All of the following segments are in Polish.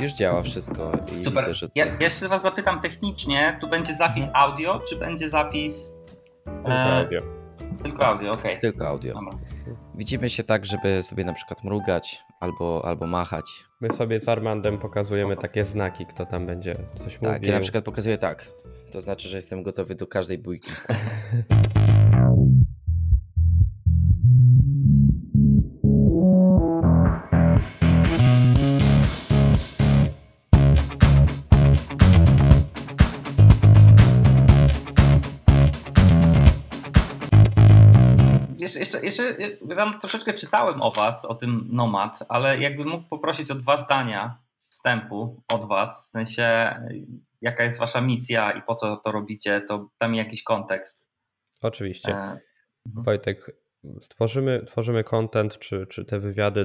Już działa wszystko. I super. Widzę, że to... ja jeszcze was zapytam technicznie, tu będzie zapis audio, czy będzie zapis... Tylko audio. Tylko audio, okej. Okay. Tylko audio. Dobra. Widzimy się tak, żeby sobie na przykład mrugać albo machać. My sobie z Armandem pokazujemy takie znaki, kto tam będzie coś tak, mówił. Ja na przykład pokazuję tak. To znaczy, że jestem gotowy do każdej bójki. Jeszcze tam troszeczkę czytałem o was, o tym Nomad, ale jakbym mógł poprosić o 2 zdania wstępu od was, w sensie jaka jest wasza misja i po co to robicie, to tam jakiś kontekst. Oczywiście. Wojtek, tworzymy content czy te wywiady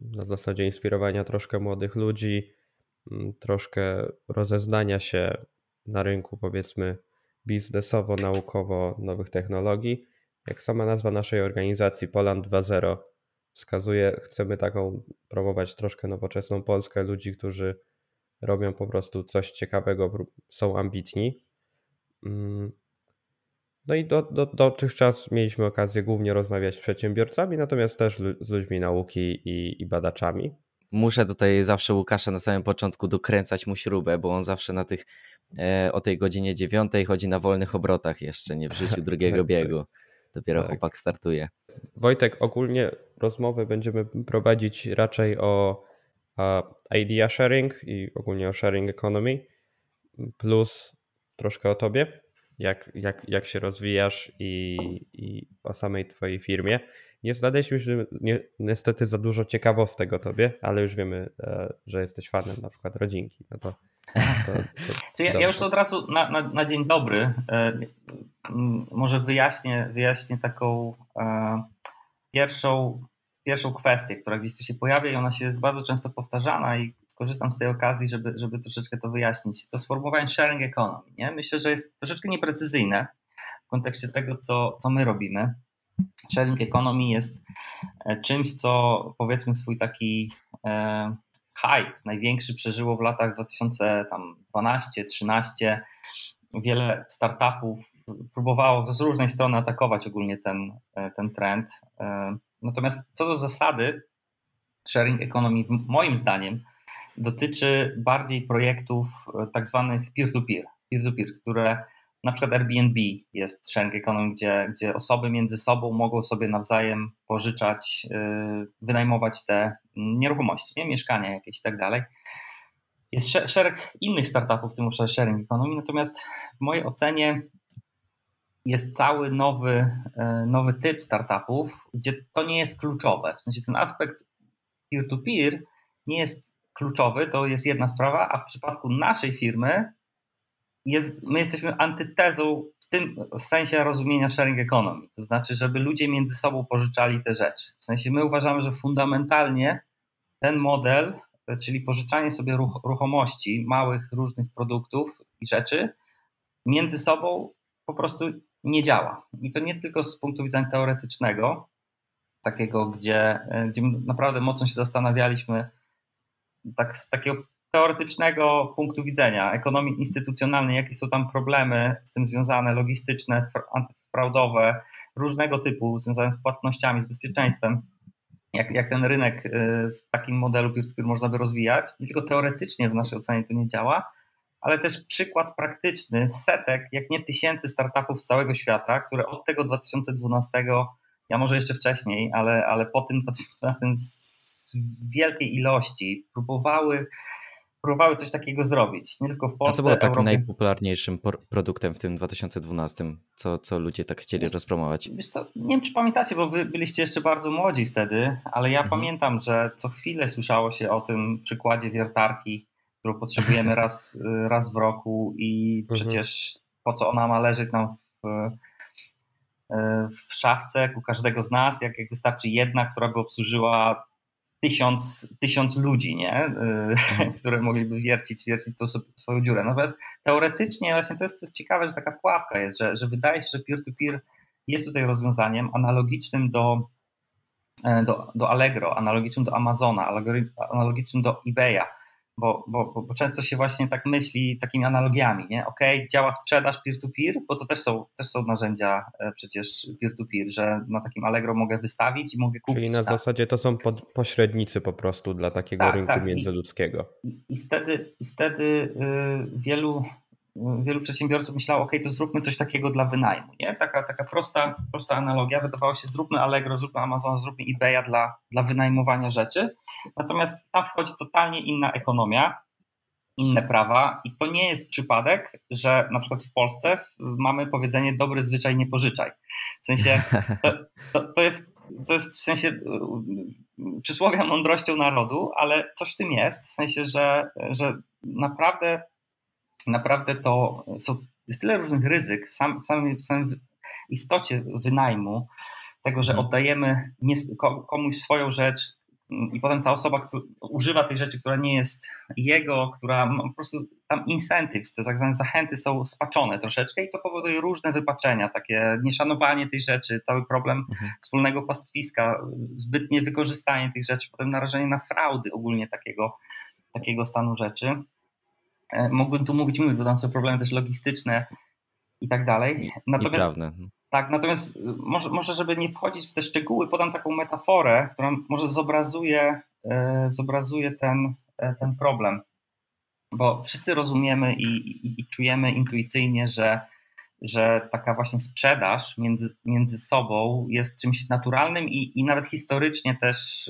na zasadzie inspirowania troszkę młodych ludzi, troszkę rozeznania się na rynku, powiedzmy biznesowo, naukowo, nowych technologii. Jak sama nazwa naszej organizacji Poland 2.0 wskazuje, chcemy taką promować troszkę nowoczesną Polskę, ludzi, którzy robią po prostu coś ciekawego, są ambitni. No i dotychczas mieliśmy okazję głównie rozmawiać z przedsiębiorcami, natomiast też z ludźmi nauki i badaczami. Muszę tutaj zawsze Łukasza na samym początku dokręcać mu śrubę, bo on zawsze na tych o tej godzinie 9:00 chodzi na wolnych obrotach jeszcze, nie w życiu drugiego biegu. Dopiero tak. Chłopak startuje. Wojtek, ogólnie rozmowę będziemy prowadzić raczej o idea sharing i ogólnie o sharing economy, plus troszkę o tobie, jak się rozwijasz i o samej twojej firmie. Nie znaleźliśmy niestety za dużo ciekawostek o tobie, ale już wiemy, że jesteś fanem na przykład rodzinki. No to ja już to od razu na dzień dobry może wyjaśnię taką pierwszą kwestię, która gdzieś tu się pojawia i ona się jest bardzo często powtarzana i skorzystam z tej okazji, żeby troszeczkę to wyjaśnić. To sformułowanie sharing economy. Nie? Myślę, że jest troszeczkę nieprecyzyjne w kontekście tego, co my robimy. Sharing economy jest czymś, co powiedzmy swój taki hype największy przeżyło w latach 2012-2013. Wiele startupów próbowało z różnej strony atakować ogólnie ten trend. Natomiast co do zasady, sharing economy moim zdaniem dotyczy bardziej projektów tak zwanych peer-to-peer, które na przykład Airbnb jest sharing economy, gdzie osoby między sobą mogą sobie nawzajem pożyczać, wynajmować te nieruchomości, nie? Mieszkania jakieś i tak dalej. Jest szereg innych startupów w tym obszarze sharing economy, natomiast w mojej ocenie jest cały nowy typ startupów, gdzie to nie jest kluczowe. W sensie ten aspekt peer-to-peer nie jest kluczowy, to jest jedna sprawa, a w przypadku naszej firmy my jesteśmy antytezą w tym sensie rozumienia sharing economy. To znaczy, żeby ludzie między sobą pożyczali te rzeczy. W sensie my uważamy, że fundamentalnie ten model, czyli pożyczanie sobie ruchomości, małych różnych produktów i rzeczy, między sobą po prostu nie działa. I to nie tylko z punktu widzenia teoretycznego, takiego, gdzie naprawdę mocno się zastanawialiśmy, tak z takiego teoretycznego punktu widzenia ekonomii instytucjonalnej, jakie są tam problemy z tym związane, logistyczne, antyfraudowe, różnego typu, związane z płatnościami, z bezpieczeństwem, jak ten rynek w takim modelu peer-to-peer można by rozwijać. Nie tylko teoretycznie w naszej ocenie to nie działa, ale też przykład praktyczny setek, jak nie tysięcy startupów z całego świata, które od tego 2012, ja może jeszcze wcześniej, ale po tym 2012 z wielkiej ilości próbowały coś takiego zrobić, nie tylko w Polsce. A co było takim najpopularniejszym produktem w tym 2012, co ludzie tak chcieli rozpromować? Wiesz co, nie wiem, czy pamiętacie, bo wy byliście jeszcze bardzo młodzi wtedy, ale ja pamiętam, że co chwilę słyszało się o tym przykładzie wiertarki, którą potrzebujemy raz w roku i przecież po co ona ma leżeć nam w szafce u każdego z nas, jak wystarczy jedna, która by obsłużyła tysiąc ludzi, nie? Które mogliby wiercić tą swoją dziurę. Natomiast teoretycznie właśnie to jest ciekawe, że taka pułapka jest, że wydaje się, że peer-to-peer jest tutaj rozwiązaniem analogicznym do Allegro, analogicznym do Amazona, analogicznym do eBaya, Bo często się właśnie tak myśli takimi analogiami, nie? Okej, działa sprzedaż peer-to-peer, bo to też są narzędzia przecież peer-to-peer, że na takim Allegro mogę wystawić i mogę kupić. Czyli na zasadzie to są pośrednicy po prostu dla takiego rynku międzyludzkiego. I wtedy wielu przedsiębiorców myślało, okej, to zróbmy coś takiego dla wynajmu, nie? Taka prosta analogia. Wydawało się, zróbmy Allegro, zróbmy Amazon, zróbmy eBaya dla wynajmowania rzeczy. Natomiast tam wchodzi totalnie inna ekonomia, inne prawa i to nie jest przypadek, że na przykład w Polsce mamy powiedzenie dobry zwyczaj nie pożyczaj. W sensie to jest w sensie przysłowia mądrością narodu, ale coś w tym jest, w sensie, że naprawdę to jest tyle różnych ryzyk w samej istocie wynajmu, tego, że oddajemy komuś swoją rzecz i potem ta osoba, która używa tej rzeczy, która nie jest jego, która po prostu tam incentives, te tak zwane zachęty są spaczone troszeczkę i to powoduje różne wypaczenia, takie nieszanowanie tej rzeczy, cały problem wspólnego pastwiska, zbytnie wykorzystanie tych rzeczy, potem narażenie na fraudy ogólnie takiego stanu rzeczy. Mógłbym tu mówić, bo tam są problemy też logistyczne i tak dalej. Natomiast może żeby nie wchodzić w te szczegóły, podam taką metaforę, która może zobrazuje ten problem. Bo wszyscy rozumiemy i czujemy intuicyjnie, że taka właśnie sprzedaż między sobą jest czymś naturalnym i nawet historycznie też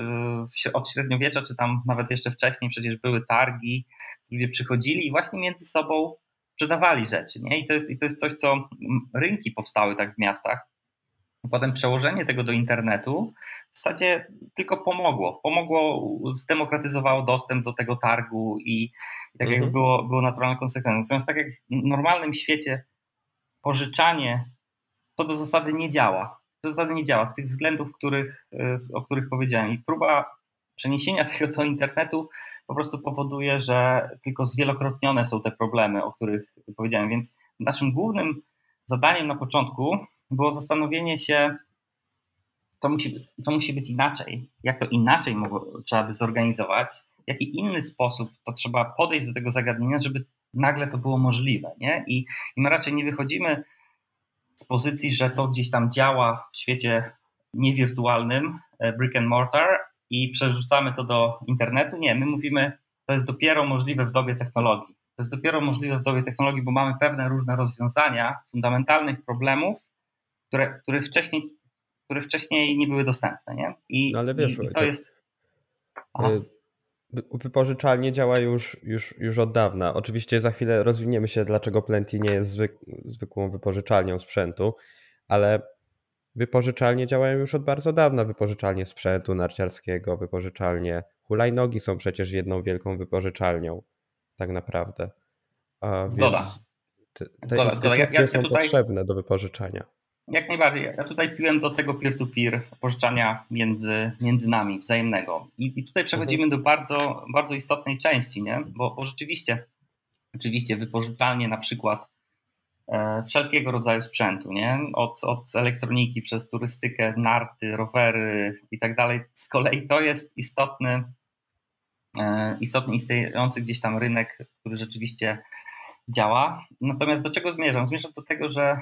od średniowiecza, czy tam nawet jeszcze wcześniej przecież były targi, ludzie przychodzili i właśnie między sobą sprzedawali rzeczy, nie? I to jest coś, co rynki powstały tak w miastach. Potem przełożenie tego do internetu w zasadzie tylko pomogło, zdemokratyzowało dostęp do tego targu i tak jak było naturalne konsekwencje. Natomiast tak jak w normalnym świecie pożyczanie co do zasady nie działa. Z tych względów, o których powiedziałem. I próba przeniesienia tego do internetu po prostu powoduje, że tylko zwielokrotnione są te problemy, o których powiedziałem. Więc naszym głównym zadaniem na początku było zastanowienie się, co musi być inaczej, jak to inaczej trzeba by zorganizować, w jaki inny sposób to trzeba podejść do tego zagadnienia, żeby nagle to było możliwe, nie? I my raczej nie wychodzimy z pozycji, że to gdzieś tam działa w świecie niewirtualnym, brick and mortar, i przerzucamy to do internetu. Nie, my mówimy, to jest dopiero możliwe w dobie technologii. Bo mamy pewne różne rozwiązania fundamentalnych problemów, które wcześniej nie były dostępne, nie? Wypożyczalnie działa już od dawna. Oczywiście za chwilę rozwiniemy się, dlaczego Plenty nie jest zwykłą wypożyczalnią sprzętu, ale wypożyczalnie działają już od bardzo dawna. Wypożyczalnie sprzętu narciarskiego, wypożyczalnie hulajnogi są przecież jedną wielką wypożyczalnią tak naprawdę. Te instytucje są potrzebne do wypożyczania. Jak najbardziej. Ja tutaj piłem do tego peer-to-peer pożyczania między nami, wzajemnego. I tutaj przechodzimy do bardzo, bardzo istotnej części, nie? Bo rzeczywiście wypożyczalnie na przykład wszelkiego rodzaju sprzętu, nie? Od elektroniki przez turystykę, narty, rowery i tak dalej. Z kolei to jest istotny istniejący gdzieś tam rynek, który rzeczywiście działa. Natomiast do czego zmierzam? Zmierzam do tego, że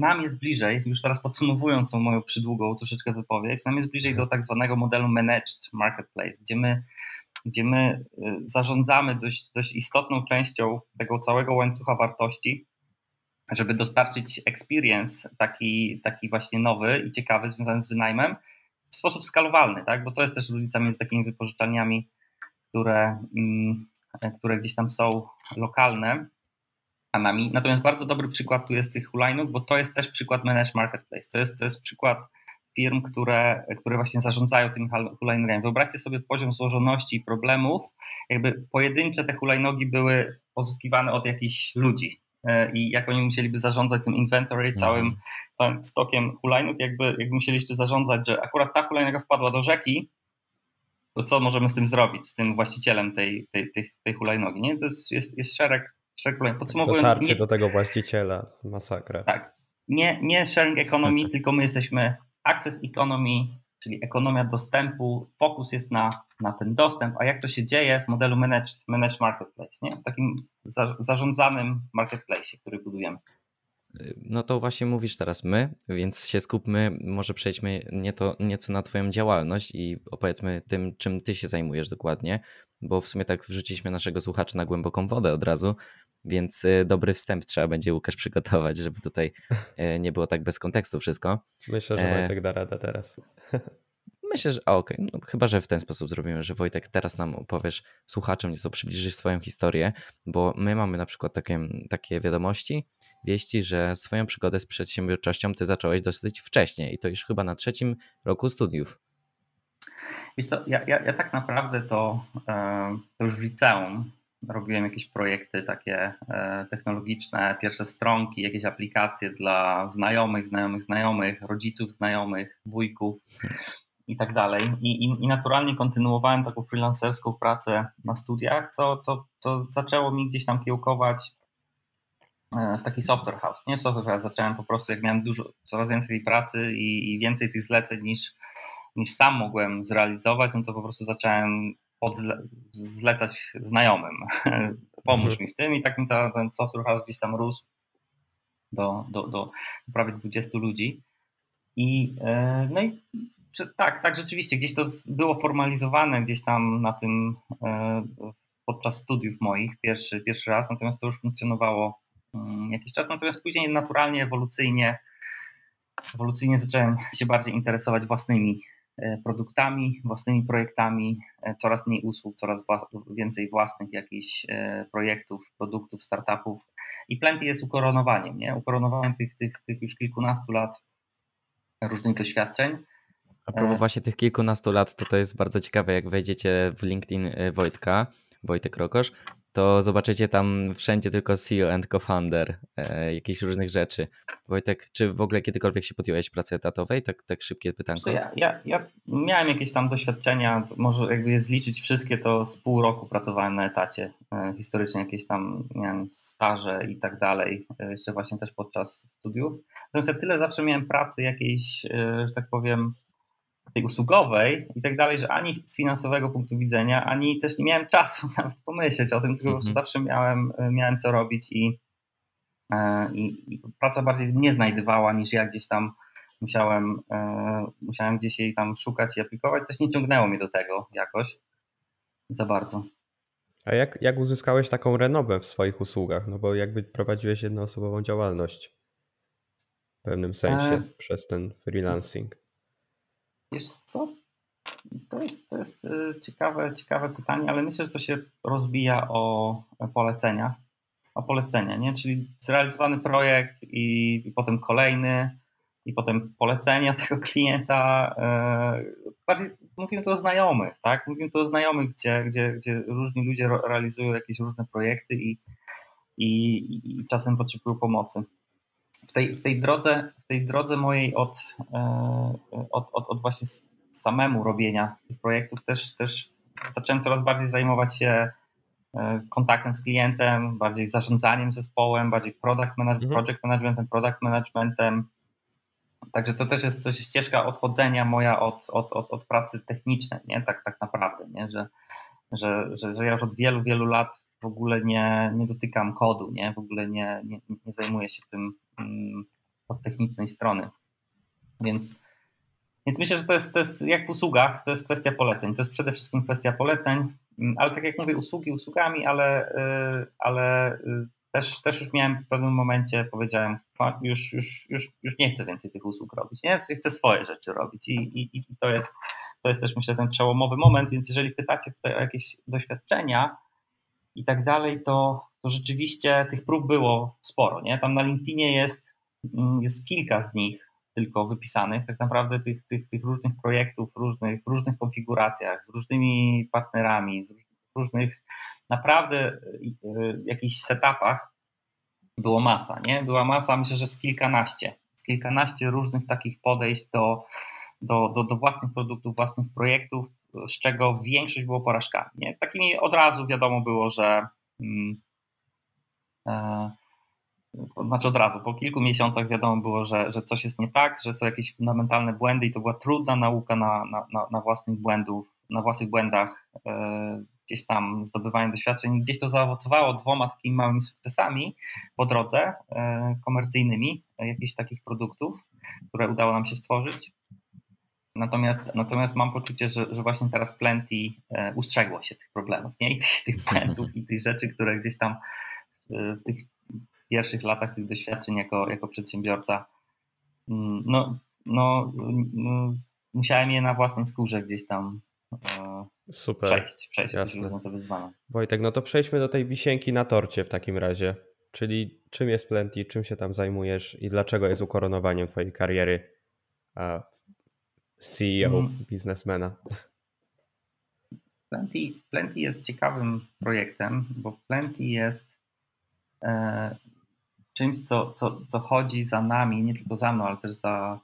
nam jest bliżej, już teraz podsumowując tą moją przydługą troszeczkę wypowiedź, nam jest bliżej do tak zwanego modelu managed marketplace, gdzie my zarządzamy dość istotną częścią tego całego łańcucha wartości, żeby dostarczyć experience taki właśnie nowy i ciekawy, związany z wynajmem w sposób skalowalny, tak? Bo to jest też różnica między takimi wypożyczalniami, które gdzieś tam są lokalne, a nami. Natomiast bardzo dobry przykład tu jest tych hulajnóg, bo to jest też przykład Managed Marketplace. To jest przykład firm, które właśnie zarządzają tymi hulajnogami. Wyobraźcie sobie poziom złożoności i problemów. Jakby pojedyncze te hulajnogi były pozyskiwane od jakichś ludzi i jak oni musieliby zarządzać tym inventory, całym stokiem hulajnóg, jakby musieli jeszcze zarządzać, że akurat ta hulajnoga wpadła do rzeki, to co możemy z tym zrobić, z tym właścicielem tej hulajnogi, nie? To jest szereg problemów. Podsumowując, dotarcie do tego właściciela, masakra. Tak, nie sharing economy, tylko my jesteśmy access economy, czyli ekonomia dostępu, fokus jest na ten dostęp, a jak to się dzieje w modelu managed marketplace, nie? W takim zarządzanym marketplace, który budujemy. No to właśnie mówisz teraz my, więc się skupmy, może przejdźmy nieco na twoją działalność i opowiedzmy tym, czym ty się zajmujesz dokładnie, bo w sumie tak wrzuciliśmy naszego słuchacza na głęboką wodę od razu, więc dobry wstęp trzeba będzie, Łukasz, przygotować, żeby tutaj nie było tak bez kontekstu wszystko. Myślę, że Wojtek da radę teraz. Myślę, że okej, no, chyba że w ten sposób zrobimy, że Wojtek teraz nam opowiesz słuchaczom, nieco przybliżysz swoją historię, bo my mamy na przykład takie wieści, że swoją przygodę z przedsiębiorczością ty zacząłeś dosyć wcześnie i to już chyba na 3. roku studiów. Wiesz co, ja tak naprawdę to już w liceum robiłem jakieś projekty takie technologiczne, pierwsze stronki, jakieś aplikacje dla znajomych, rodziców znajomych, wujków i tak dalej. I naturalnie kontynuowałem taką freelancerską pracę na studiach, co zaczęło mi gdzieś tam kiełkować w taki software house. Nie w software house, zacząłem po prostu, jak miałem coraz więcej pracy i więcej tych zleceń niż sam mogłem zrealizować, no to po prostu zacząłem zlecać znajomym. Pomóż mi w tym i tak mi ten software house gdzieś tam rósł do prawie 20 ludzi. Tak, rzeczywiście gdzieś to było formalizowane gdzieś tam na tym podczas studiów moich pierwszy raz, natomiast to już funkcjonowało jakiś czas, natomiast później naturalnie, ewolucyjnie zacząłem się bardziej interesować własnymi produktami, własnymi projektami, coraz mniej usług, coraz więcej własnych jakichś projektów, produktów, startupów i Plenty jest ukoronowaniem, nie? Ukoronowaniem tych już kilkunastu lat różnych doświadczeń. A propos właśnie tych kilkunastu lat, to jest bardzo ciekawe, jak wejdziecie w LinkedIn Wojtek Rokosz, to zobaczycie tam wszędzie tylko CEO and co-founder, jakichś różnych rzeczy. Wojtek, czy w ogóle kiedykolwiek się podjąłeś pracy etatowej? Tak szybkie pytanko. Ja miałem jakieś tam doświadczenia, może jakby je zliczyć wszystkie, to z pół roku pracowałem na etacie. Historycznie jakieś tam miałem staże i tak dalej, jeszcze właśnie też podczas studiów. Natomiast ja tyle zawsze miałem pracy jakiejś, że tak powiem, tej usługowej i tak dalej, że ani z finansowego punktu widzenia, ani też nie miałem czasu nawet pomyśleć o tym, tylko zawsze miałem co robić i praca bardziej mnie znajdywała, niż ja gdzieś tam musiałem gdzieś jej tam szukać i aplikować. Też nie ciągnęło mnie do tego jakoś za bardzo. A jak uzyskałeś taką renomę w swoich usługach? No bo jakby prowadziłeś jednoosobową działalność w pewnym sensie przez ten freelancing. Wiesz co, to jest ciekawe pytanie, ale myślę, że to się rozbija o polecenia, nie? Czyli zrealizowany projekt i potem kolejny i potem polecenia tego klienta. Bardziej mówimy tu o znajomych, tak? Mówimy tu o znajomych, gdzie różni ludzie realizują jakieś różne projekty i czasem potrzebują pomocy. W tej drodze mojej od właśnie samemu robienia tych projektów też zacząłem coraz bardziej zajmować się kontaktem z klientem, bardziej zarządzaniem zespołem, bardziej project managementem, product managementem. Także to też jest ścieżka odchodzenia moja od pracy technicznej, nie? Tak naprawdę, nie? Że ja już od wielu lat w ogóle nie dotykam kodu, nie? W ogóle nie zajmuję się tym od technicznej strony. Więc myślę, że to jest jak w usługach, to jest kwestia poleceń. To jest przede wszystkim kwestia poleceń, ale tak jak mówię, usługi usługami, ale też już miałem w pewnym momencie, powiedziałem, już nie chcę więcej tych usług robić, nie? Chcę swoje rzeczy robić i to jest też, myślę, ten przełomowy moment, więc jeżeli pytacie tutaj o jakieś doświadczenia i tak dalej, to rzeczywiście tych prób było sporo, nie? Tam na LinkedInie jest kilka z nich tylko wypisanych, tak naprawdę tych różnych projektów, w różnych konfiguracjach, z różnymi partnerami, w różnych naprawdę jakichś setupach było masa, nie? Była masa, myślę, że z kilkanaście różnych takich podejść do własnych produktów, własnych projektów, z czego większość było porażkami. Nie? Takimi od razu wiadomo było, że Znaczy od razu, po kilku miesiącach wiadomo było, że coś jest nie tak, że są jakieś fundamentalne błędy i to była trudna nauka na własnych błędach, gdzieś tam zdobywanie doświadczeń. Gdzieś to zaowocowało 2 takimi małymi sukcesami po drodze komercyjnymi jakichś takich produktów, które udało nam się stworzyć. Natomiast mam poczucie, że właśnie teraz Plenty ustrzegło się tych problemów, nie? I tych błędów i tych rzeczy, które gdzieś tam w tych pierwszych latach tych doświadczeń jako przedsiębiorca musiałem je na własnej skórze gdzieś tam przejść na te wyzwania. Wojtek, no to przejdźmy do tej wisienki na torcie w takim razie, czyli czym jest Plenty, czym się tam zajmujesz i dlaczego jest ukoronowaniem twojej kariery CEO, biznesmena? Plenty jest ciekawym projektem, bo Plenty jest czymś, co chodzi za nami, nie tylko za mną, ale też za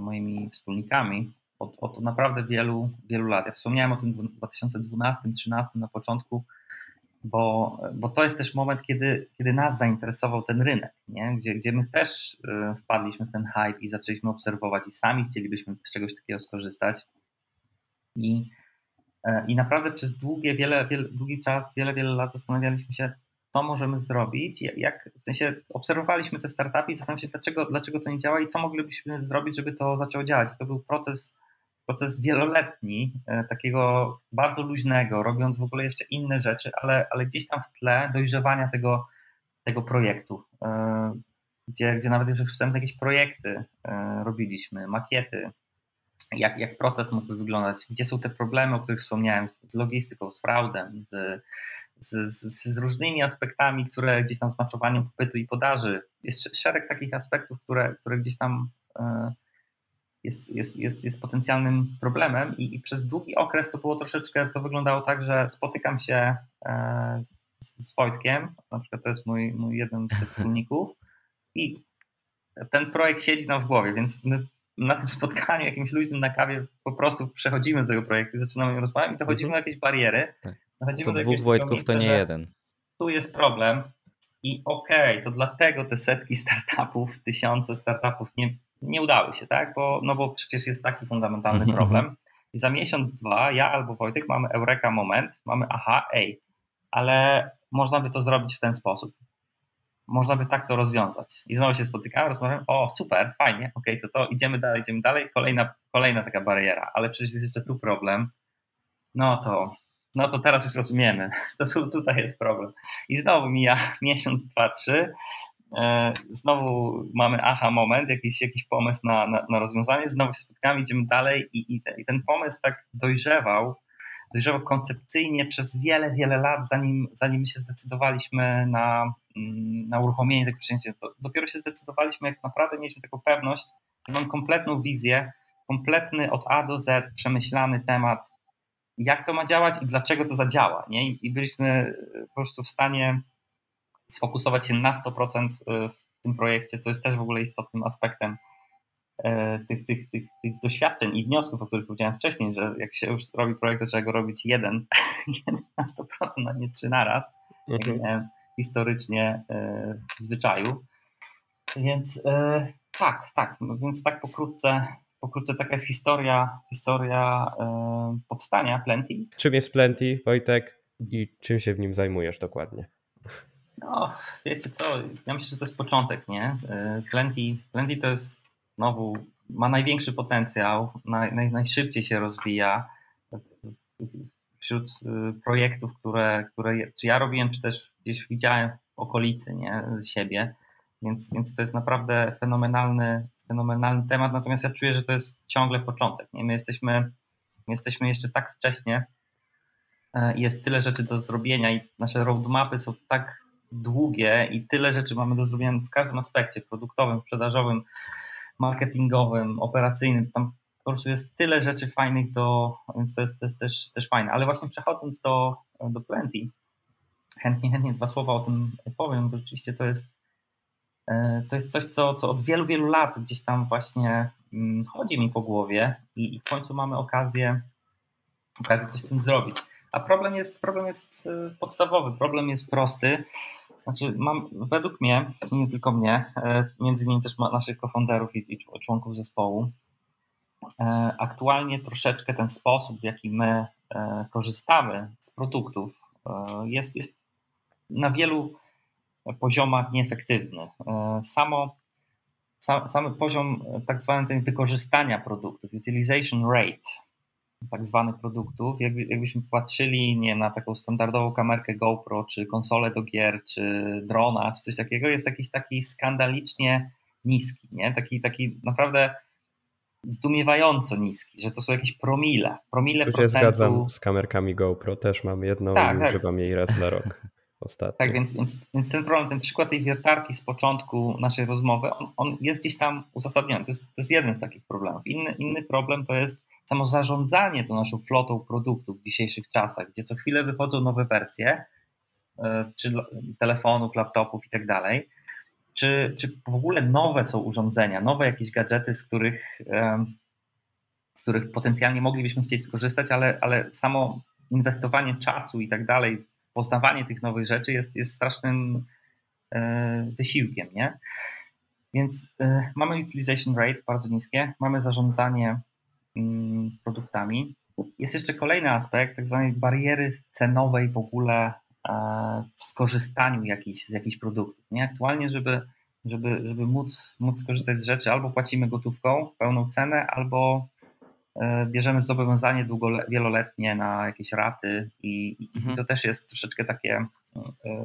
moimi wspólnikami od naprawdę wielu, wielu lat. Ja wspomniałem o tym 2012-2013 na początku, bo to jest też moment, kiedy nas zainteresował ten rynek, nie? Gdzie my też wpadliśmy w ten hype i zaczęliśmy obserwować i sami chcielibyśmy z czegoś takiego skorzystać. I naprawdę przez długi czas, wiele lat zastanawialiśmy się, co możemy zrobić, w sensie obserwowaliśmy te startupy i zastanawialiśmy się, dlaczego to nie działa i co moglibyśmy zrobić, żeby to zaczęło działać. To był proces wieloletni, takiego bardzo luźnego, robiąc w ogóle jeszcze inne rzeczy, ale gdzieś tam w tle dojrzewania tego projektu, gdzie nawet już wstępne jakieś projekty robiliśmy, makiety, jak proces mógłby wyglądać, gdzie są te problemy, o których wspomniałem, z logistyką, z fraudem, z różnymi aspektami, które gdzieś tam z maczowaniem popytu i podaży. Jest szereg takich aspektów, które gdzieś tam jest potencjalnym problemem i przez długi okres to było troszeczkę, to wyglądało tak, że spotykam się z Wojtkiem, na przykład to jest mój jeden z wspólników i ten projekt siedzi nam w głowie, więc my na tym spotkaniu jakimś luźnym na kawie po prostu przechodzimy do tego projektu i zaczynamy rozmawiać i dochodzimy do jakiejś bariery. Dochodzimy to do 2 Wojtków miejsca, to nie jeden. Tu jest problem i to dlatego te setki startupów, tysiące startupów nie udały się, tak? Bo przecież jest taki fundamentalny problem i za miesiąc, 2 ja albo Wojtek mamy eureka moment, mamy ale można by to zrobić w ten sposób. Można by tak to rozwiązać. I znowu się spotykamy, rozmawiamy, super, fajnie, to idziemy dalej, kolejna taka bariera, ale przecież jest jeszcze tu problem, no to teraz już rozumiemy, tutaj jest problem. I znowu mija miesiąc, 2, 3, znowu mamy moment, jakiś pomysł na rozwiązanie, znowu się spotkamy, idziemy dalej i ten pomysł tak dojrzewał koncepcyjnie przez wiele, wiele lat, zanim się zdecydowaliśmy na uruchomienie tego przedsięwzięcia. Dopiero się zdecydowaliśmy, jak naprawdę mieliśmy taką pewność, że mam kompletną wizję, kompletny od A do Z przemyślany temat, jak to ma działać i dlaczego to zadziała, nie? I byliśmy po prostu w stanie sfokusować się na 100% w tym projekcie, co jest też w ogóle istotnym aspektem tych doświadczeń i wniosków, o których powiedziałem wcześniej, że jak się już robi projekt, to trzeba go robić jeden na 100%, a nie 3 naraz, jak miałem historycznie w zwyczaju. Więc tak pokrótce taka jest historia powstania Plenty. Czym jest Plenty, Wojtek, i czym się w nim zajmujesz dokładnie? No, wiecie co, ja myślę, że to jest początek, nie? Plenty to jest znowu, ma największy potencjał, najszybciej się rozwija wśród projektów, które czy ja robiłem, czy też gdzieś widziałem w okolicy, nie? Siebie, więc to jest naprawdę fenomenalny temat, natomiast ja czuję, że to jest ciągle początek, nie? My jesteśmy jeszcze tak wcześnie, jest tyle rzeczy do zrobienia i nasze roadmapy są tak długie i tyle rzeczy mamy do zrobienia w każdym aspekcie, produktowym, sprzedażowym, marketingowym, operacyjnym, tam po prostu jest tyle rzeczy fajnych, więc to jest też fajne, ale właśnie przechodząc do Plenty, chętnie 2 słowa o tym powiem, bo rzeczywiście to jest coś, co od wielu, wielu lat gdzieś tam właśnie chodzi mi po głowie i w końcu mamy okazję coś z tym zrobić. A problem jest podstawowy, problem jest prosty. Znaczy, według mnie, i nie tylko mnie, między innymi też naszych cofounderów i członków zespołu, aktualnie troszeczkę ten sposób, w jaki my korzystamy z produktów, jest na wielu poziomach nieefektywny. Sam poziom tak zwany wykorzystania produktów, utilization rate tak zwanych produktów, jakbyśmy patrzyli na taką standardową kamerkę GoPro, czy konsolę do gier, czy drona, czy coś takiego, jest jakiś taki skandalicznie niski, nie? Taki naprawdę zdumiewająco niski, że to są jakieś promile procentu. Tu się zgadzam z kamerkami GoPro, też mam jedną i używam jej raz na rok ostatnio. Tak, więc ten problem, ten przykład tej wiertarki z początku naszej rozmowy, on jest gdzieś tam uzasadniony, to jest jeden z takich problemów. Inny problem to jest samo zarządzanie tą naszą flotą produktów w dzisiejszych czasach, gdzie co chwilę wychodzą nowe wersje, czy telefonów, laptopów i tak dalej, czy w ogóle nowe są urządzenia, nowe jakieś gadżety, z których potencjalnie moglibyśmy chcieć skorzystać, ale samo inwestowanie czasu i tak dalej, poznawanie tych nowych rzeczy jest strasznym wysiłkiem, nie? Więc mamy utilization rate bardzo niskie, mamy zarządzanie produktami. Jest jeszcze kolejny aspekt tak zwanej bariery cenowej w ogóle w skorzystaniu z jakichś produktów. Nie? Aktualnie, żeby móc skorzystać z rzeczy, albo płacimy gotówką, pełną cenę, albo bierzemy zobowiązanie wieloletnie na jakieś raty i to też jest troszeczkę takie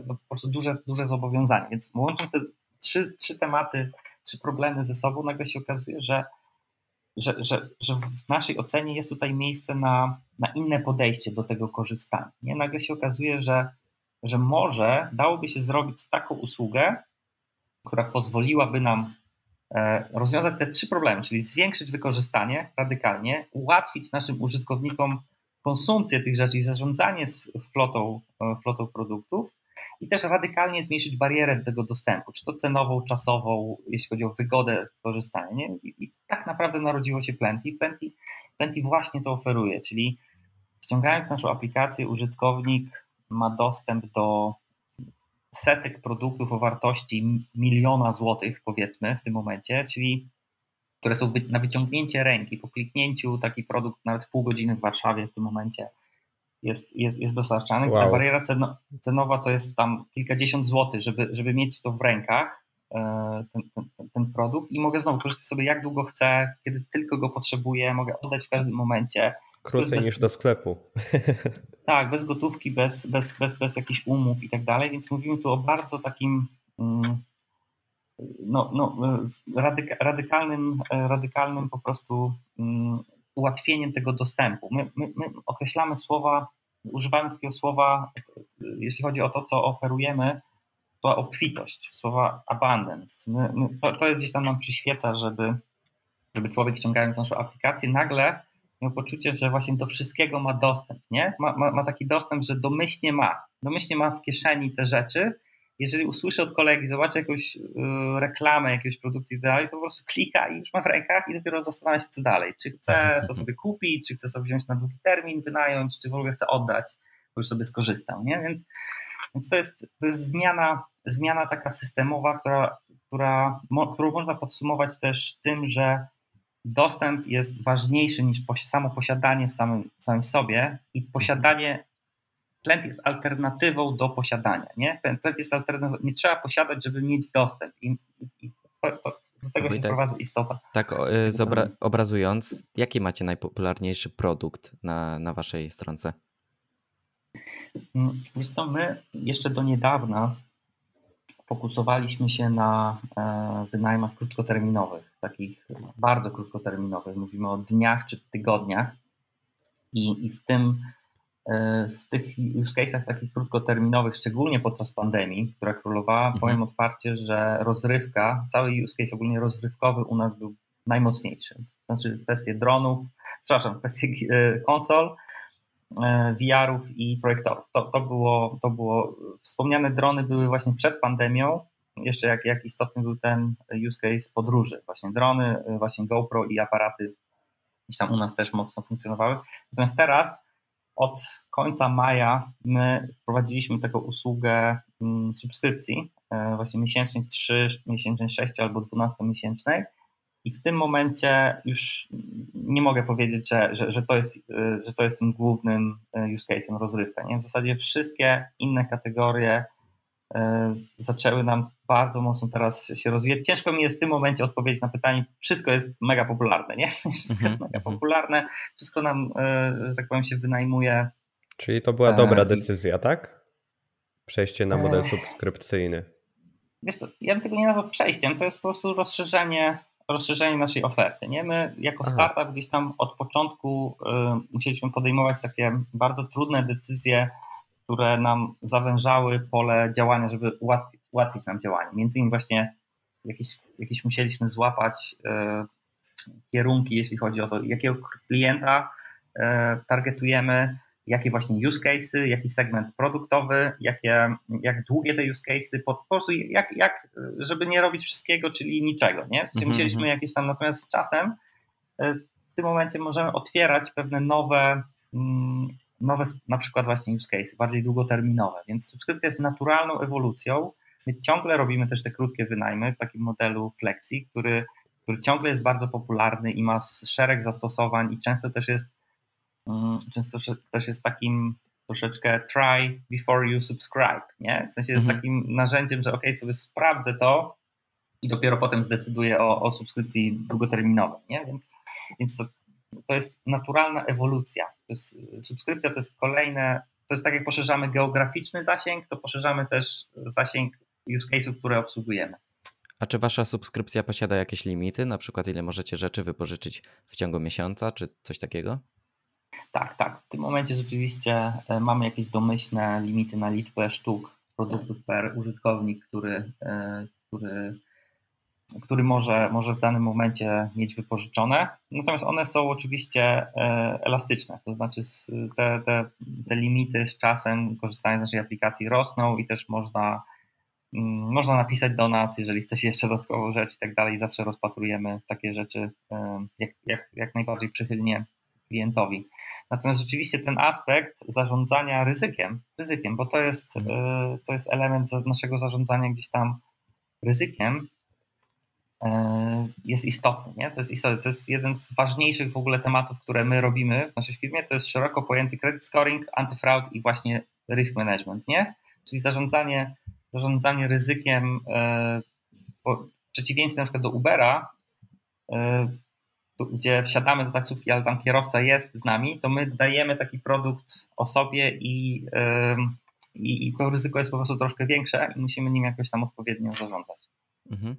po prostu duże zobowiązanie. Więc łącząc te trzy tematy, trzy problemy ze sobą, nagle się okazuje, że w naszej ocenie jest tutaj miejsce na inne podejście do tego korzystania. Nie? Nagle się okazuje, że może dałoby się zrobić taką usługę, która pozwoliłaby nam rozwiązać te trzy problemy, czyli zwiększyć wykorzystanie radykalnie, ułatwić naszym użytkownikom konsumpcję tych rzeczy i zarządzanie flotą produktów i też radykalnie zmniejszyć barierę tego dostępu, czy to cenową, czasową, jeśli chodzi o wygodę korzystania. Nie? I tak naprawdę narodziło się Plenty właśnie to oferuje, czyli ściągając naszą aplikację, użytkownik ma dostęp do setek produktów o wartości $1 miliona, powiedzmy w tym momencie, czyli które są na wyciągnięcie ręki, po kliknięciu taki produkt nawet pół godziny w Warszawie w tym momencie jest dostarczany. Wow. Ta bariera cenowa to jest tam kilkadziesiąt złotych, żeby mieć to w rękach, ten produkt, i mogę znowu korzystać sobie jak długo chcę, kiedy tylko go potrzebuję, mogę oddać w każdym momencie. Krócej niż do sklepu. Tak, bez gotówki, bez jakichś umów i tak dalej, więc mówimy tu o bardzo takim radykalnym po prostu ułatwieniem tego dostępu. My określamy słowa, używamy takiego słowa, jeśli chodzi o to, co oferujemy, to obfitość, słowa abundance. To jest gdzieś tam nam przyświeca, żeby człowiek, ściągając naszą aplikację, nagle miał poczucie, że właśnie do wszystkiego ma dostęp, nie? Ma taki dostęp, że domyślnie ma w kieszeni te rzeczy. Jeżeli usłyszy od kolegi, zobaczy jakąś reklamę, jakiegoś produktu i dalej, to po prostu klika i już ma w rękach i dopiero zastanawia się, co dalej. Czy chce to sobie kupić, czy chce sobie wziąć na długi termin, wynająć, czy w ogóle chce oddać, bo już sobie skorzystał, nie? Więc to jest zmiana taka systemowa, którą można podsumować też tym, że dostęp jest ważniejszy niż samo posiadanie w samym sobie, i posiadanie, Plenty jest alternatywą do posiadania. Nie? Plenty jest alternatywą, nie trzeba posiadać, żeby mieć dostęp. Do tego się sprowadza istota. Tak, obrazując, jaki macie najpopularniejszy produkt na waszej stronce? Wiesz co, my jeszcze do niedawna fokusowaliśmy się na wynajmach krótkoterminowych, takich bardzo krótkoterminowych. Mówimy o dniach czy tygodniach, i w tych use case'ach takich krótkoterminowych, szczególnie podczas pandemii, która królowała, powiem otwarcie, że rozrywka, cały use case ogólnie rozrywkowy u nas był najmocniejszy. To znaczy kwestie konsol, VR-ów i projektorów. To było, wspomniane drony były właśnie przed pandemią, jeszcze jak istotny był ten use case podróży. Właśnie drony, właśnie GoPro i aparaty gdzieś tam u nas też mocno funkcjonowały. Natomiast teraz Od końca maja my wprowadziliśmy taką usługę subskrypcji, właśnie miesięcznej, 3, miesięcznej, 6 albo 12 miesięcznej. I w tym momencie już nie mogę powiedzieć, że to jest tym głównym use case'em rozrywka. Nie? W zasadzie wszystkie inne kategorie zaczęły nam bardzo mocno teraz się rozwijać. Ciężko mi jest w tym momencie odpowiedzieć na pytanie, wszystko jest mega popularne, nie? Wszystko jest mega popularne, wszystko nam, że tak powiem, się wynajmuje. Czyli to była dobra decyzja, tak? Przejście na model subskrypcyjny. Wiesz co, ja bym tego nie nazwał przejściem, to jest po prostu rozszerzenie naszej oferty. Nie? My jako startup gdzieś tam od początku musieliśmy podejmować takie bardzo trudne decyzje, które nam zawężały pole działania, żeby ułatwić nam działanie. Między innymi właśnie jakieś musieliśmy złapać kierunki, jeśli chodzi o to, jakiego klienta targetujemy, jakie właśnie use case'y, jaki segment produktowy, jak długie te use case'y, po prostu jak żeby nie robić wszystkiego, czyli niczego. Nie? W sensie musieliśmy jakieś tam, natomiast z czasem w tym momencie możemy otwierać pewne nowe na przykład właśnie use case'y, bardziej długoterminowe, więc subskrypcja jest naturalną ewolucją. My ciągle robimy też te krótkie wynajmy w takim modelu flexi, który ciągle jest bardzo popularny i ma szereg zastosowań i często też jest takim troszeczkę try before you subscribe, nie? W sensie jest takim narzędziem, że okej, sobie sprawdzę to i dopiero potem zdecyduję o subskrypcji długoterminowej, nie? Więc to jest naturalna ewolucja. Subskrypcja to jest kolejne, to jest tak jak poszerzamy geograficzny zasięg, to poszerzamy też zasięg use case'ów, które obsługujemy. A czy wasza subskrypcja posiada jakieś limity? Na przykład ile możecie rzeczy wypożyczyć w ciągu miesiąca, czy coś takiego? Tak. W tym momencie rzeczywiście mamy jakieś domyślne limity na liczbę sztuk produktów per użytkownik, który może w danym momencie mieć wypożyczone, natomiast one są oczywiście elastyczne, to znaczy te limity z czasem korzystania z naszej aplikacji rosną i też można napisać do nas, jeżeli chce się jeszcze dodatkową rzecz i tak dalej, zawsze rozpatrujemy takie rzeczy jak najbardziej przychylnie klientowi. Natomiast rzeczywiście ten aspekt zarządzania ryzykiem, bo to jest element naszego zarządzania gdzieś tam ryzykiem, jest istotny, nie? To jest istotne. To jest jeden z ważniejszych w ogóle tematów, które my robimy w naszej firmie, to jest szeroko pojęty credit scoring, antyfraud i właśnie risk management, nie? Czyli zarządzanie ryzykiem, bo w przeciwieństwie na przykład do Ubera, gdzie wsiadamy do taksówki, ale tam kierowca jest z nami, to my dajemy taki produkt osobie i to ryzyko jest po prostu troszkę większe i musimy nim jakoś tam odpowiednio zarządzać. Mhm.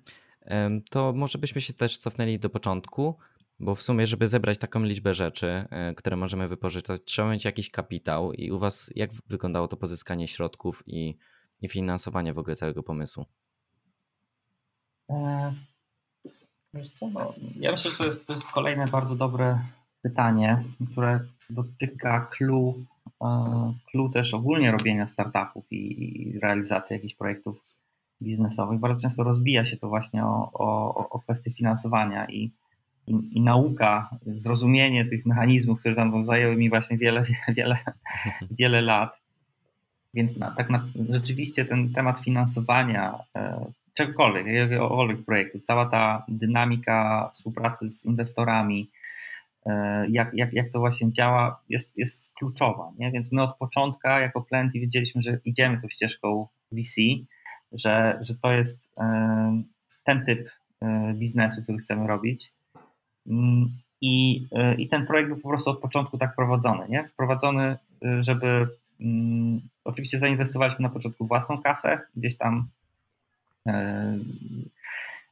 To może byśmy się też cofnęli do początku, bo w sumie, żeby zebrać taką liczbę rzeczy, które możemy wypożyczać, trzeba mieć jakiś kapitał i u was jak wyglądało to pozyskanie środków i finansowanie w ogóle całego pomysłu? Wiesz co, ja myślę, że to jest kolejne bardzo dobre pytanie, które dotyka clue też ogólnie robienia startupów i realizacji jakichś projektów biznesowych. Bardzo często rozbija się to właśnie o kwestie finansowania i nauka, zrozumienie tych mechanizmów, które tam zajęły mi właśnie wiele lat. Więc rzeczywiście ten temat finansowania czegokolwiek, jakiegokolwiek projektu, cała ta dynamika współpracy z inwestorami, jak to właśnie działa, jest kluczowa. Nie? Więc my od początku jako Plenty wiedzieliśmy, że idziemy tą ścieżką VC, że to jest ten typ biznesu, który chcemy robić i ten projekt był po prostu od początku tak prowadzony, nie? Prowadzony, żeby oczywiście zainwestowaliśmy na początku własną kasę, gdzieś tam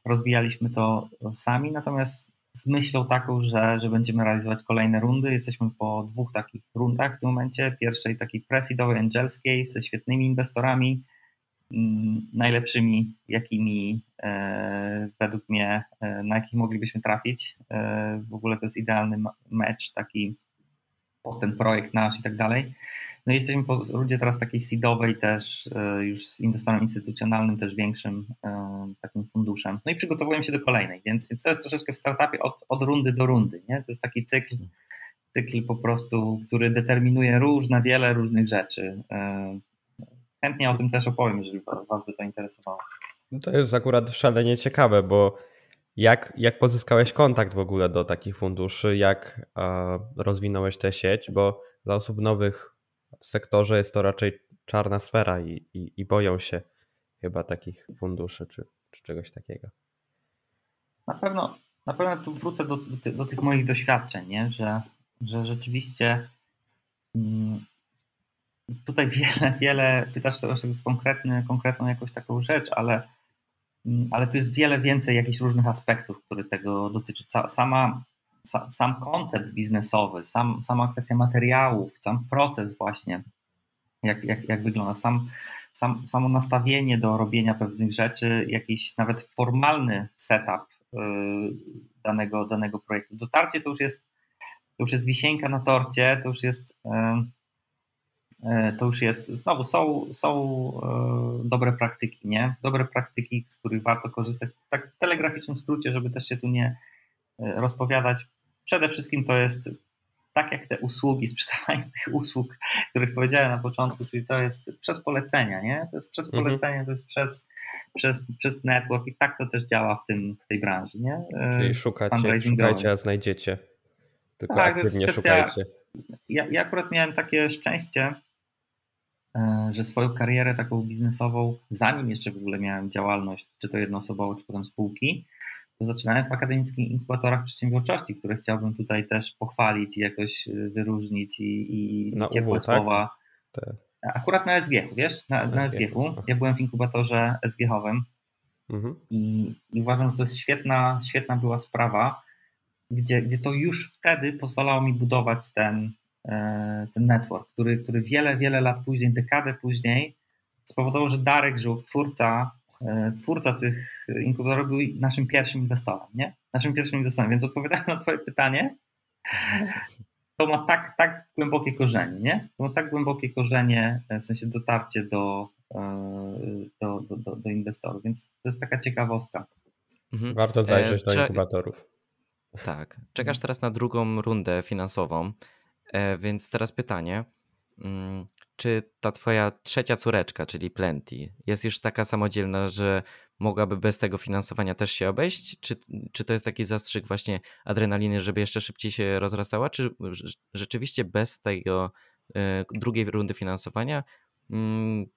rozwijaliśmy to sami, natomiast z myślą taką, że będziemy realizować kolejne rundy. Jesteśmy po 2 takich rundach w tym momencie, pierwszej takiej pre-seedowej, angielskiej, ze świetnymi inwestorami, najlepszymi, jakimi według mnie, na jakich moglibyśmy trafić. W ogóle to jest idealny mecz taki pod ten projekt nasz i tak dalej. No i jesteśmy po rundzie teraz takiej seedowej też, już z inwestorem instytucjonalnym, też większym takim funduszem. No i przygotowujemy się do kolejnej, więc to jest troszeczkę w startupie od rundy do rundy, nie? To jest taki cykl cykl po prostu, który determinuje wiele różnych rzeczy. Chętnie o tym też opowiem, jeżeli was by to interesowało. No to jest akurat szalenie ciekawe, bo jak pozyskałeś kontakt w ogóle do takich funduszy, jak rozwinąłeś tę sieć, bo dla osób nowych w sektorze jest to raczej czarna sfera i boją się chyba takich funduszy czy czegoś takiego. Na pewno tu wrócę do tych moich doświadczeń, nie? Że rzeczywiście tutaj wiele pytasz o konkretną jakąś taką rzecz, ale tu jest wiele więcej jakichś różnych aspektów, które tego dotyczy. Sam koncept biznesowy, sama kwestia materiałów, sam proces właśnie, jak wygląda, samo nastawienie do robienia pewnych rzeczy, jakiś nawet formalny setup danego projektu. Dotarcie to już jest wisienka na torcie, to już jest znowu są dobre praktyki, nie? Dobre praktyki, z których warto korzystać. Tak w telegraficznym skrócie, żeby też się tu nie rozpowiadać. Przede wszystkim to jest tak jak te usługi, sprzedawanie tych usług, o których powiedziałem na początku, czyli to jest przez polecenia, nie? To jest przez polecenia, to jest przez network i tak to też działa w tej branży, nie? Czyli szukajcie, a znajdziecie. Tylko tak, aktywnie szukajcie. Ja akurat miałem takie szczęście, że swoją karierę taką biznesową, zanim jeszcze w ogóle miałem działalność, czy to jednoosobową, czy potem spółki, to zaczynałem w akademickich inkubatorach przedsiębiorczości, które chciałbym tutaj też pochwalić i jakoś wyróżnić i ciepłe słowa. Tak? Akurat na SGH-u, wiesz? Na SGH-u. Ja byłem w inkubatorze SGH-owym i uważam, że to jest świetna była sprawa, gdzie to już wtedy pozwalało mi budować ten network, który wiele lat później, dekadę później spowodował, że Darek Żuk, twórca tych inkubatorów, był naszym pierwszym inwestorem, nie? Więc odpowiadając na twoje pytanie, to ma tak głębokie korzenie, nie? To ma tak głębokie korzenie, w sensie dotarcie do inwestorów, więc to jest taka ciekawostka. Warto zajrzeć do inkubatorów. Tak, czekasz teraz na drugą rundę finansową, więc teraz pytanie, czy ta twoja trzecia córeczka, czyli Plenty, jest już taka samodzielna, że mogłaby bez tego finansowania też się obejść? Czy to jest taki zastrzyk właśnie adrenaliny, żeby jeszcze szybciej się rozrastała? Czy rzeczywiście bez tego drugiej rundy finansowania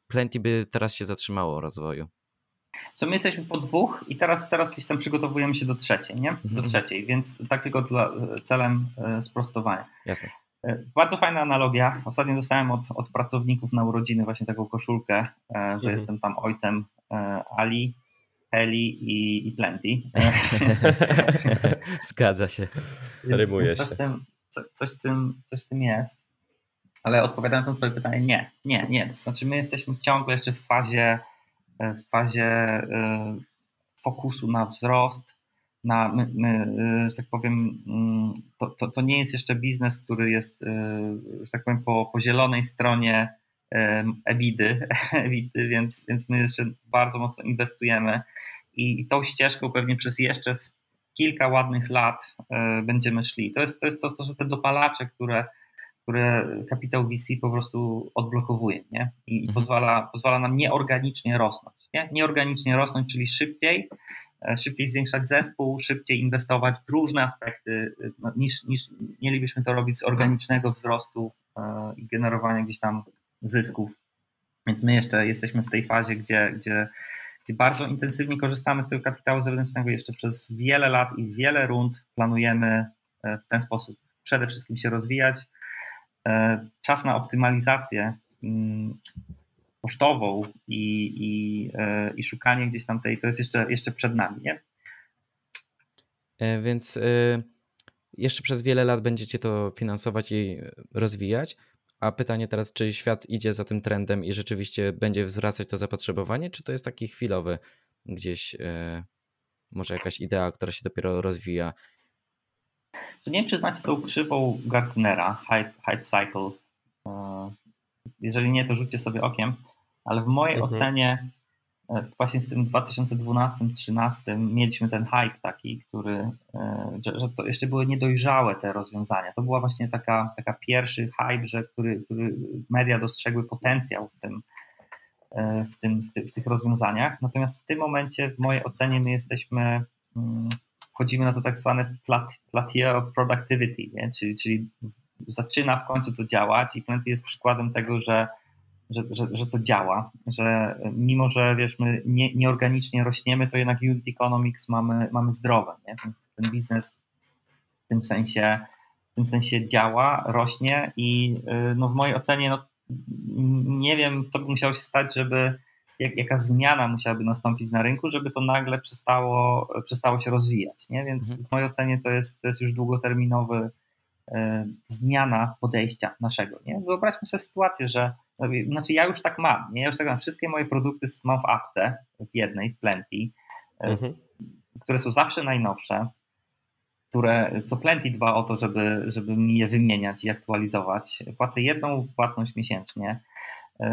Plenty by teraz się zatrzymało rozwoju? Co my jesteśmy po dwóch i teraz gdzieś tam przygotowujemy się do trzeciej, nie? Do trzeciej, więc tak tylko celem sprostowania. Jasne. Bardzo fajna analogia. Ostatnio dostałem od pracowników na urodziny właśnie taką koszulkę, że jestem tam ojcem Ali, Heli i Plenty. Zgadza się. Rymuje się. Coś w tym jest. Ale odpowiadając na twoje pytanie, nie. To znaczy my jesteśmy ciągle jeszcze w fazie fokusu na wzrost. My, że tak powiem, to nie jest jeszcze biznes, który jest, że tak powiem, po zielonej stronie EBITDA, więc my jeszcze bardzo mocno inwestujemy i tą ścieżką pewnie przez jeszcze kilka ładnych lat będziemy szli. To są te dopalacze, które kapitał VC po prostu odblokowuje, nie? I pozwala nam nieorganicznie rosnąć. Nie? Nieorganicznie rosnąć, czyli szybciej zwiększać zespół, szybciej inwestować w różne aspekty niż mielibyśmy to robić z organicznego wzrostu i generowania gdzieś tam zysków. Więc my jeszcze jesteśmy w tej fazie, gdzie bardzo intensywnie korzystamy z tego kapitału zewnętrznego. Jeszcze przez wiele lat i wiele rund planujemy w ten sposób przede wszystkim się rozwijać. Czas na optymalizację kosztową i szukanie gdzieś tam to jest jeszcze przed nami, nie? Więc jeszcze przez wiele lat będziecie to finansować i rozwijać, a pytanie teraz, czy świat idzie za tym trendem i rzeczywiście będzie wzrastać to zapotrzebowanie, czy to jest taki chwilowy gdzieś może jakaś idea, która się dopiero rozwija? Nie wiem, czy znacie tą krzywą Gartnera, hype cycle. Jeżeli nie, to rzućcie sobie okiem. Ale w mojej ocenie właśnie w tym 2012-2013 mieliśmy ten hype taki, który, że to jeszcze były niedojrzałe te rozwiązania. To była właśnie taka pierwszy hype, że który media dostrzegły potencjał w tych rozwiązaniach. Natomiast w tym momencie w mojej ocenie my wchodzimy na to tak zwane plateau of productivity, nie? Czyli zaczyna w końcu to działać i Plenty jest przykładem tego, że to działa, że mimo, że wiesz, my nieorganicznie rośniemy, to jednak unit economics mamy zdrowe. Nie? Ten biznes w tym sensie działa, rośnie i w mojej ocenie nie wiem, co by musiało się stać, żeby jaka zmiana musiałaby nastąpić na rynku, żeby to nagle przestało się rozwijać. Nie? Więc w mojej ocenie to jest już długoterminowy zmiana podejścia naszego. Nie? Wyobraźmy sobie sytuację, że ja już tak mam. Nie? Ja już tak mam. Wszystkie moje produkty mam w apce, w Plenty, które są zawsze najnowsze, to Plenty dba o to, żeby mi je wymieniać i aktualizować. Płacę jedną płatność miesięcznie.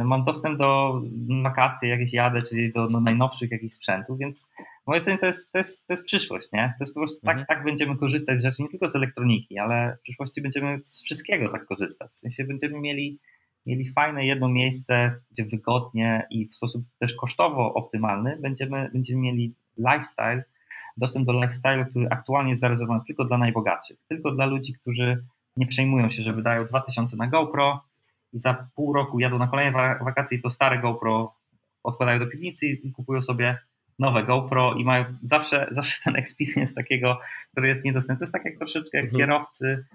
Mam dostęp do wakacji, jakieś jadę, czyli do najnowszych jakichś sprzętów, więc w mojej ocenie to jest przyszłość, nie? To jest po prostu tak będziemy korzystać z rzeczy, nie tylko z elektroniki, ale w przyszłości będziemy z wszystkiego tak korzystać. W sensie będziemy mieli fajne jedno miejsce, gdzie wygodnie i w sposób też kosztowo optymalny będziemy mieli lifestyle, dostęp do lifestyle, który aktualnie jest zarezerwowany tylko dla najbogatszych, tylko dla ludzi, którzy nie przejmują się, że wydają 2000 na GoPro i za pół roku jadą na kolejne wakacje i to stare GoPro odkładają do piwnicy i kupują sobie nowe GoPro i mają zawsze ten experience takiego, który jest niedostępny. To jest tak jak troszeczkę kierowcy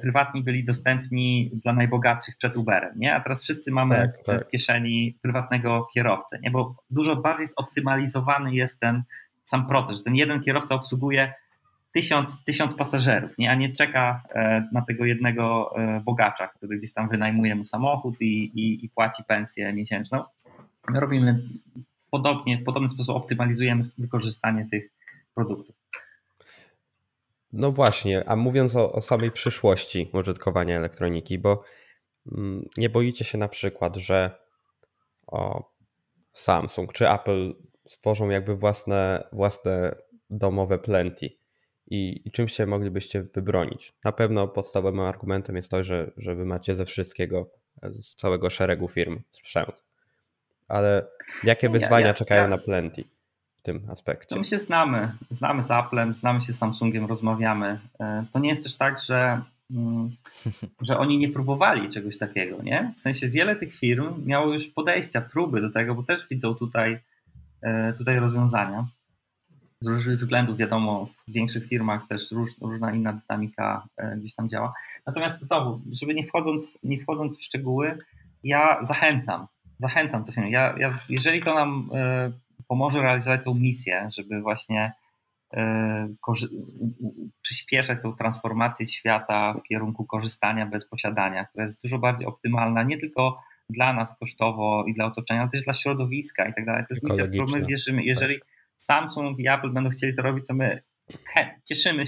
prywatni byli dostępni dla najbogatszych przed Uberem, nie? A teraz wszyscy mamy w kieszeni prywatnego kierowcę, nie? Bo dużo bardziej zoptymalizowany jest ten sam proces, że ten jeden kierowca obsługuje 1000 pasażerów, nie? A nie czeka na tego jednego bogacza, który gdzieś tam wynajmuje mu samochód i płaci pensję miesięczną. My robimy w podobny sposób, optymalizujemy wykorzystanie tych produktów. No właśnie, a mówiąc o samej przyszłości użytkowania elektroniki, bo nie boicie się na przykład, że Samsung czy Apple stworzą jakby własne domowe Plenty i czym się moglibyście wybronić? Na pewno podstawowym argumentem jest to, że wy macie ze wszystkiego, z całego szeregu firm sprzęt, ale jakie wyzwania czekają na Plenty w tym aspekcie? My się znamy z Applem, znamy się z Samsungiem, rozmawiamy. To nie jest też tak, że oni nie próbowali czegoś takiego, nie? W sensie wiele tych firm miało już podejścia, próby do tego, bo też widzą tutaj rozwiązania. Z różnych względów, wiadomo, w większych firmach też różna inna dynamika gdzieś tam działa. Natomiast znowu, żeby nie wchodząc w szczegóły, ja zachęcam to firmy. Ja, jeżeli to nam pomoże realizować tą misję, żeby właśnie przyspieszać tą transformację świata w kierunku korzystania bez posiadania, która jest dużo bardziej optymalna, nie tylko dla nas kosztowo i dla otoczenia, ale też dla środowiska i tak dalej. To jest misja, w którą my wierzymy. Jeżeli Samsung i Apple będą chcieli to robić, to my cieszymy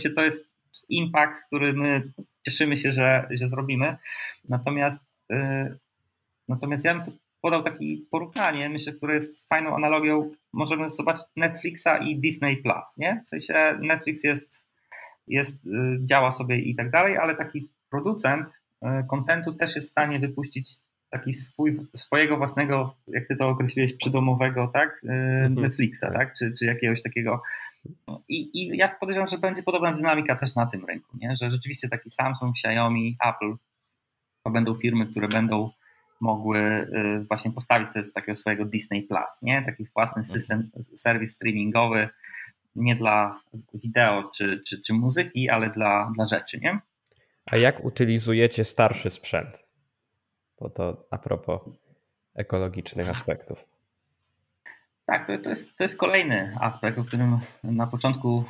się, to jest impact, który my cieszymy się, że zrobimy. Natomiast ja bym podał takie porównanie, myślę, które jest fajną analogią. Możemy zobaczyć Netflixa i Disney Plus, nie? W sensie Netflix działa sobie i tak dalej, ale taki producent kontentu też jest w stanie wypuścić taki swojego własnego, jak ty to określiłeś, przydomowego, tak? Netflixa, tak? Czy jakiegoś takiego. I ja podejrzewam, że będzie podobna dynamika też na tym rynku, nie? Że rzeczywiście taki Samsung, Xiaomi, Apple to będą firmy, które będą mogły właśnie postawić sobie takiego swojego Disney Plus, nie? Taki własny system, serwis streamingowy, nie dla wideo czy muzyki, ale dla rzeczy, nie? A jak utylizujecie starszy sprzęt? Bo to a propos ekologicznych aspektów. Tak, to jest kolejny aspekt, o którym na początku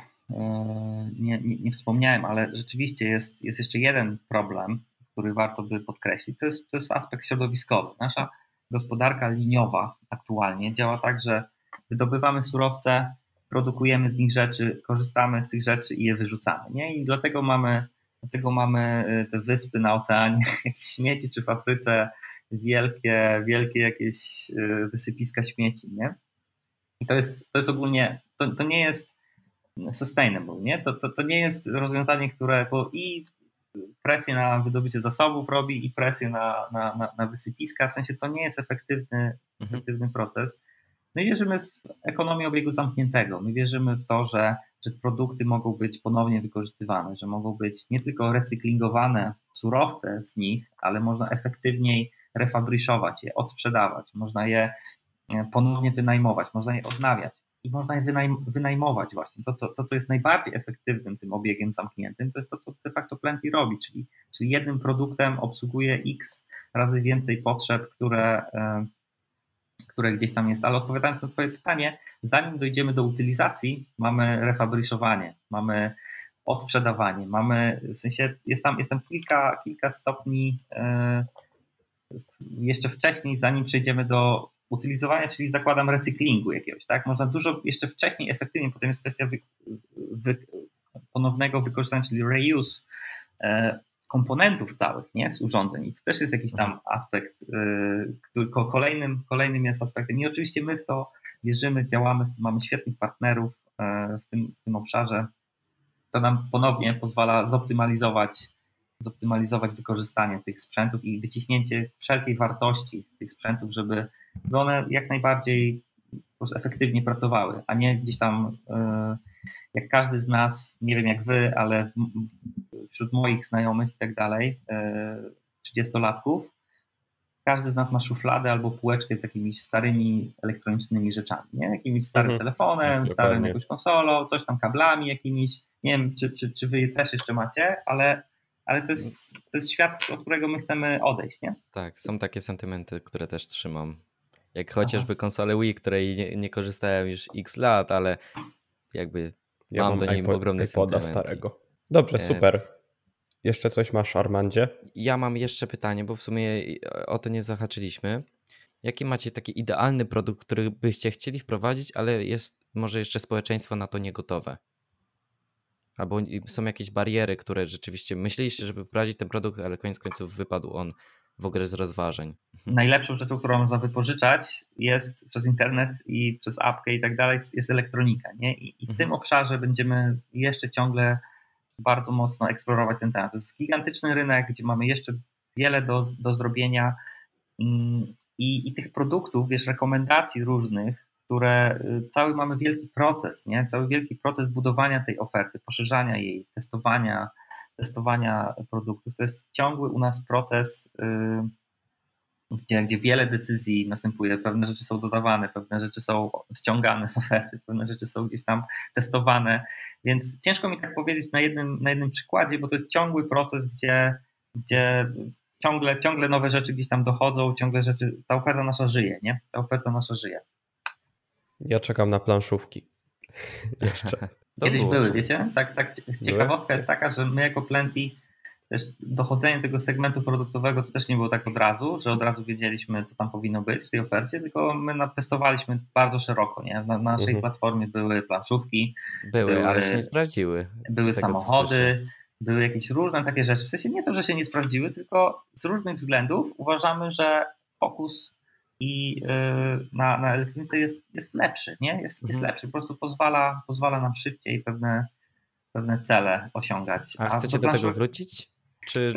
nie wspomniałem, ale rzeczywiście jest jeszcze jeden problem, który warto by podkreślić. To jest aspekt środowiskowy. Nasza gospodarka liniowa aktualnie działa tak, że wydobywamy surowce, produkujemy z nich rzeczy, korzystamy z tych rzeczy i je wyrzucamy, nie? I dlatego mamy te wyspy na oceanie, śmieci, czy w Afryce, wielkie jakieś wysypiska śmieci, nie? I to jest ogólnie, to nie jest sustainable, nie? To nie jest rozwiązanie, które i presję na wydobycie zasobów robi i presję na wysypiska, w sensie to nie jest efektywny proces. My wierzymy w ekonomię obiegu zamkniętego, my wierzymy w to, że produkty mogą być ponownie wykorzystywane, że mogą być nie tylko recyklingowane surowce z nich, ale można efektywniej refabryszować je, odsprzedawać, można je ponownie wynajmować, można je odnawiać i można je wynajmować właśnie. To, co jest najbardziej efektywnym tym obiegiem zamkniętym, to jest to, co de facto Plenty robi, czyli jednym produktem obsługuje x razy więcej potrzeb, które gdzieś tam jest, ale odpowiadając na twoje pytanie, zanim dojdziemy do utylizacji, mamy refabryszowanie, mamy odsprzedawanie, mamy, w sensie jest tam kilka stopni jeszcze wcześniej, zanim przejdziemy do utylizowania, czyli zakładam recyklingu jakiegoś, tak? Można dużo jeszcze wcześniej, efektywnie, potem jest kwestia ponownego wykorzystania, czyli reuse komponentów całych, nie, z urządzeń. I to też jest jakiś tam aspekt, który kolejnym jest aspektem. I oczywiście my w to wierzymy, działamy, mamy świetnych partnerów w tym obszarze. To nam ponownie pozwala zoptymalizować wykorzystanie tych sprzętów i wyciśnięcie wszelkiej wartości tych sprzętów, żeby one jak najbardziej efektywnie pracowały, a nie gdzieś tam, jak każdy z nas, nie wiem jak wy, ale wśród moich znajomych i tak dalej, 30-latków, każdy z nas ma szufladę albo półeczkę z jakimiś starymi elektronicznymi rzeczami, nie? Jakimś starym telefonem, starym jakąś konsolą, coś tam, kablami jakimiś, nie wiem czy wy też jeszcze macie, ale to jest świat, od którego my chcemy odejść, nie? Tak, są takie sentymenty, które też trzymam. Jak chociażby konsolę Wii, której nie korzystałem już x lat, ale jakby ja mam do niej ogromny sentyment. Starego. Dobrze, super. Jeszcze coś masz, Armandzie? Ja mam jeszcze pytanie, bo w sumie o to nie zahaczyliśmy. Jaki macie taki idealny produkt, który byście chcieli wprowadzić, ale jest może jeszcze społeczeństwo na to nie gotowe? Albo są jakieś bariery, które rzeczywiście myśleliście, żeby wprowadzić ten produkt, ale koniec końców wypadł on w ogóle z rozważań. Najlepszą rzeczą, którą można wypożyczać, jest przez internet i przez apkę i tak dalej, jest elektronika, nie? I w tym obszarze będziemy jeszcze ciągle bardzo mocno eksplorować ten temat. To jest gigantyczny rynek, gdzie mamy jeszcze wiele do zrobienia i tych produktów, wiesz, rekomendacji różnych, które cały mamy wielki proces, nie? Cały wielki proces budowania tej oferty, poszerzania jej, testowania produktów. To jest ciągły u nas proces, gdzie wiele decyzji następuje, pewne rzeczy są dodawane, pewne rzeczy są ściągane z oferty, pewne rzeczy są gdzieś tam testowane, więc ciężko mi tak powiedzieć na jednym przykładzie, bo to jest ciągły proces, gdzie ciągle nowe rzeczy gdzieś tam dochodzą, ta oferta nasza żyje, nie? Ta oferta nasza żyje. Ja czekam na planszówki. Jeszcze. Kiedyś były, wiecie? Tak, ciekawostka jest taka, że my jako Plenty też dochodzenie tego segmentu produktowego to też nie było tak od razu, że od razu wiedzieliśmy, co tam powinno być w tej ofercie, tylko my testowaliśmy bardzo szeroko, nie? Na naszej platformie były planszówki. Były, ale się nie sprawdziły. Były samochody, były jakieś różne takie rzeczy. W sensie nie to, że się nie sprawdziły, tylko z różnych względów uważamy, że fokus i na elektronice jest lepszy, nie? Jest lepszy, po prostu pozwala nam szybciej pewne cele osiągać. A chcecie do tego wrócić?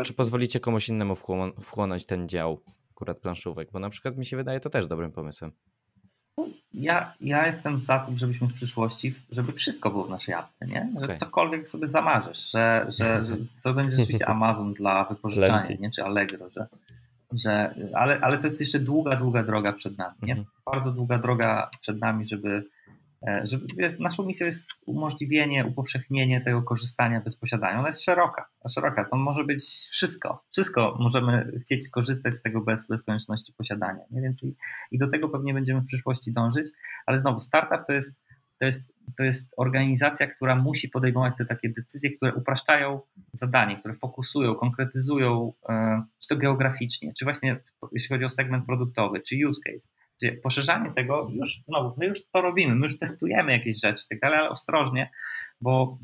Czy pozwolicie komuś innemu wchłonąć ten dział akurat planszówek? Bo na przykład mi się wydaje to też dobrym pomysłem. Ja jestem za tym, żebyśmy w przyszłości, żeby wszystko było w naszej apce, nie? Że cokolwiek sobie zamarzysz, że to będzie rzeczywiście Amazon dla wypożyczania, nie? Czy Allegro, ale to jest jeszcze długa droga przed nami, nie? Bardzo długa droga przed nami, żeby naszą misją jest umożliwienie, upowszechnienie tego korzystania bez posiadania. Ona jest szeroka, to może być wszystko możemy chcieć korzystać z tego bez konieczności posiadania, nie? Więc i do tego pewnie będziemy w przyszłości dążyć, ale znowu startup to jest organizacja, która musi podejmować te takie decyzje, które upraszczają zadanie, które fokusują, konkretyzują, czy to geograficznie, czy właśnie jeśli chodzi o segment produktowy, czy use case. Gdzie poszerzanie tego, my już to robimy, my już testujemy jakieś rzeczy, tak dalej, ale ostrożnie, bo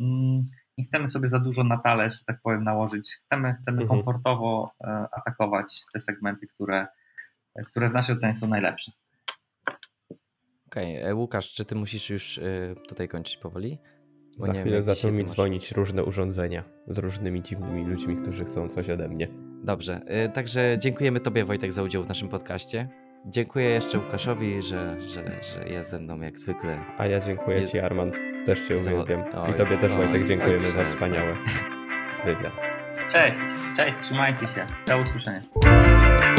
nie chcemy sobie za dużo na talerz, że tak powiem, nałożyć. Chcemy komfortowo atakować te segmenty, które które w naszej ocenie są najlepsze. Okej, Łukasz, czy ty musisz już tutaj kończyć powoli? Bo za chwilę zaczną mi dzwonić różne urządzenia z różnymi dziwnymi ludźmi, którzy chcą coś ode mnie. Dobrze, także dziękujemy tobie, Wojtek, za udział w naszym podcaście. Dziękuję jeszcze Łukaszowi, że jest ze mną jak zwykle. A ja dziękuję ci, Armand, też cię uwielbiam. I tobie też, Wojtek, dziękujemy za wspaniały wywiad. Cześć, trzymajcie się, do usłyszenia.